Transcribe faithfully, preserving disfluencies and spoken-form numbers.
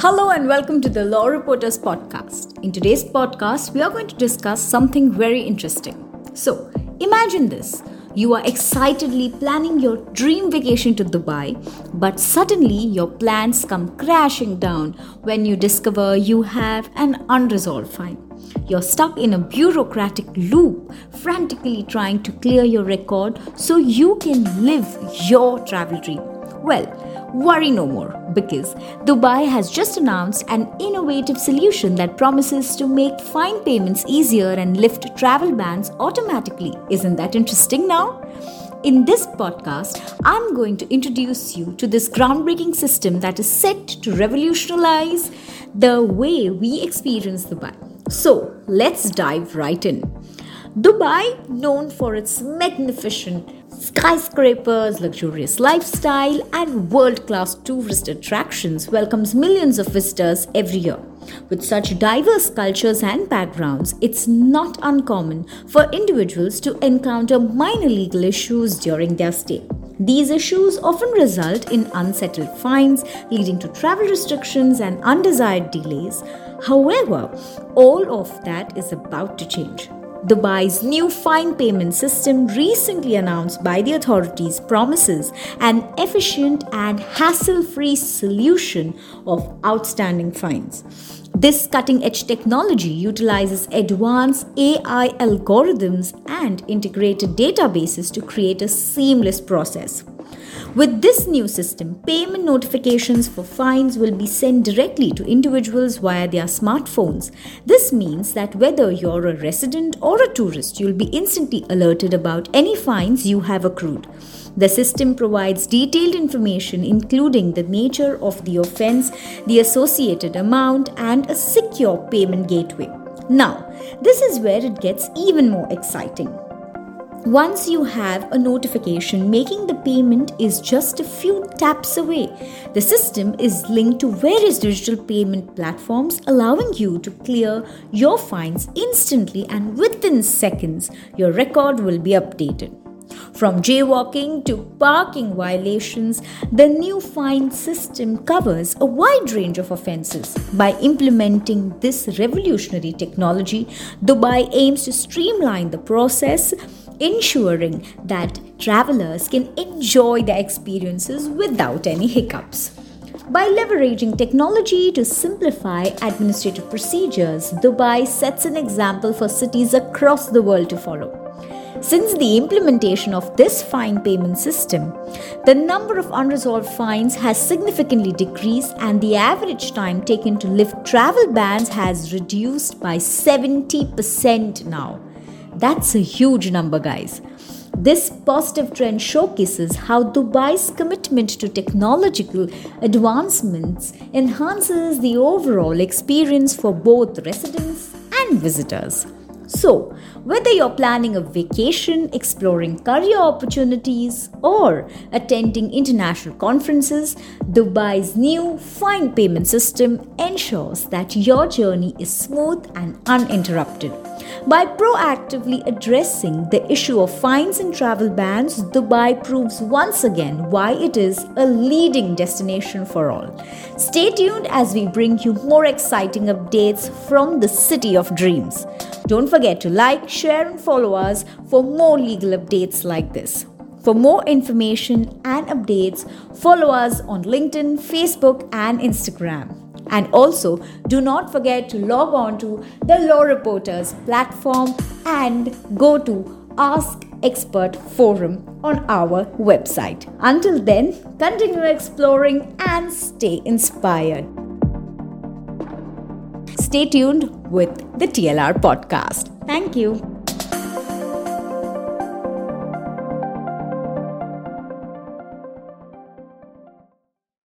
Hello and welcome to the Law Reporters podcast. In today's podcast, we are going to discuss something very interesting. So, imagine this. You are excitedly planning your dream vacation to Dubai, but suddenly your plans come crashing down when you discover you have an unresolved fine. You're stuck in a bureaucratic loop, frantically trying to clear your record so you can live your travel dream. Well, worry no more, because Dubai has just announced an innovative solution that promises to make fine payments easier and lift travel bans automatically. Isn't that interesting now? In this podcast, I'm going to introduce you to this groundbreaking system that is set to revolutionize the way we experience Dubai. So, let's dive right in. Dubai, known for its magnificent skyscrapers, luxurious lifestyle, and world-class tourist attractions, welcomes millions of visitors every year. With such diverse cultures and backgrounds, it's not uncommon for individuals to encounter minor legal issues during their stay. These issues often result in unsettled fines, leading to travel restrictions and undesired delays. However, all of that is about to change. Dubai's new fine payment system, recently announced by the authorities, promises an efficient and hassle-free solution of outstanding fines. This cutting-edge technology utilizes advanced A I algorithms and integrated databases to create a seamless process. With this new system, payment notifications for fines will be sent directly to individuals via their smartphones. This means that whether you're a resident or a tourist, you'll be instantly alerted about any fines you have accrued. The system provides detailed information including the nature of the offense, the associated amount, and a secure payment gateway. Now, this is where it gets even more exciting. Once you have a notification, making the payment is just a few taps away. The system is linked to various digital payment platforms, allowing you to clear your fines instantly, and within seconds, your record will be updated. From jaywalking to parking violations, the new fine system covers a wide range of offences. By implementing this revolutionary technology, Dubai aims to streamline the process, ensuring that travelers can enjoy their experiences without any hiccups. By leveraging technology to simplify administrative procedures, Dubai sets an example for cities across the world to follow. Since the implementation of this fine payment system, the number of unresolved fines has significantly decreased, and the average time taken to lift travel bans has reduced by seventy percent now. That's a huge number, guys. This positive trend showcases how Dubai's commitment to technological advancements enhances the overall experience for both residents and visitors. So, whether you're planning a vacation, exploring career opportunities, or attending international conferences, Dubai's new fine payment system ensures that your journey is smooth and uninterrupted. By proactively addressing the issue of fines and travel bans, Dubai proves once again why it is a leading destination for all. Stay tuned as we bring you more exciting updates from the City of Dreams. Don't forget to like, share and follow us for more legal updates like this. For more information and updates, follow us on LinkedIn, Facebook and Instagram. And also, do not forget to log on to the Law Reporters platform and go to Ask Expert Forum on our website. Until then, continue exploring and stay inspired. Stay tuned with the T L R podcast. Thank you.